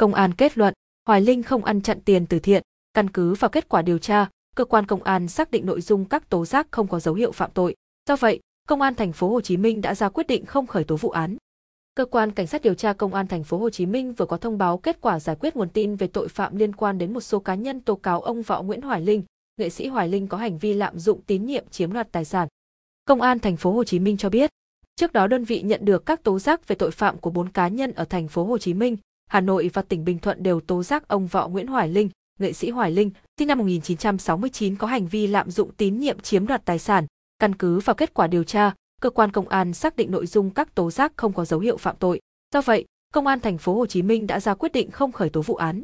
Công an kết luận, Hoài Linh không ăn chặn tiền từ thiện. Căn cứ vào kết quả điều tra, cơ quan công an xác định nội dung các tố giác không có dấu hiệu phạm tội. Do vậy, Công an thành phố Hồ Chí Minh đã ra quyết định không khởi tố vụ án. Cơ quan Cảnh sát điều tra Công an thành phố Hồ Chí Minh vừa có thông báo kết quả giải quyết nguồn tin về tội phạm liên quan đến một số cá nhân tố cáo ông Võ Nguyễn Hoài Linh, nghệ sĩ Hoài Linh có hành vi lạm dụng tín nhiệm chiếm đoạt tài sản. Công an thành phố Hồ Chí Minh cho biết, trước đó đơn vị nhận được các tố giác về tội phạm của 4 cá nhân ở thành phố Hồ Chí Minh, Hà Nội và tỉnh Bình Thuận đều tố giác ông Võ Nguyễn Hoài Linh, nghệ sĩ Hoài Linh, sinh năm 1969 có hành vi lạm dụng tín nhiệm chiếm đoạt tài sản. Căn cứ vào kết quả điều tra, cơ quan công an xác định nội dung các tố giác không có dấu hiệu phạm tội. Do vậy, Công an thành phố Hồ Chí Minh đã ra quyết định không khởi tố vụ án.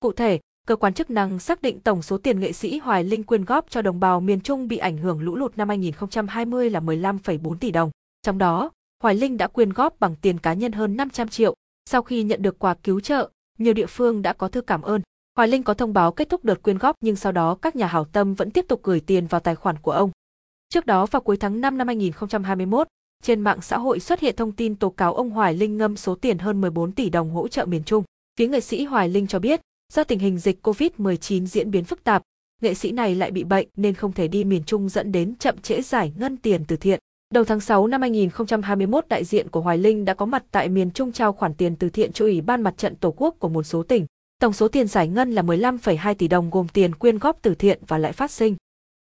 Cụ thể, cơ quan chức năng xác định tổng số tiền nghệ sĩ Hoài Linh quyên góp cho đồng bào miền Trung bị ảnh hưởng lũ lụt năm 2020 là 15,4 tỷ đồng. Trong đó, Hoài Linh đã quyên góp bằng tiền cá nhân hơn 500 triệu. Sau khi nhận được quà cứu trợ, nhiều địa phương đã có thư cảm ơn. Hoài Linh có thông báo kết thúc đợt quyên góp nhưng sau đó các nhà hảo tâm vẫn tiếp tục gửi tiền vào tài khoản của ông. Trước đó vào cuối tháng 5 năm 2021, trên mạng xã hội xuất hiện thông tin tố cáo ông Hoài Linh ngâm số tiền hơn 14 tỷ đồng hỗ trợ miền Trung. Phía nghệ sĩ Hoài Linh cho biết, do tình hình dịch COVID-19 diễn biến phức tạp, nghệ sĩ này lại bị bệnh nên không thể đi miền Trung dẫn đến chậm trễ giải ngân tiền từ thiện. Đầu tháng 6 năm 2021, đại diện của Hoài Linh đã có mặt tại miền Trung trao khoản tiền từ thiện cho Ủy ban Mặt trận Tổ quốc của một số tỉnh. Tổng số tiền giải ngân là 15,2 tỷ đồng gồm tiền quyên góp từ thiện và lãi phát sinh.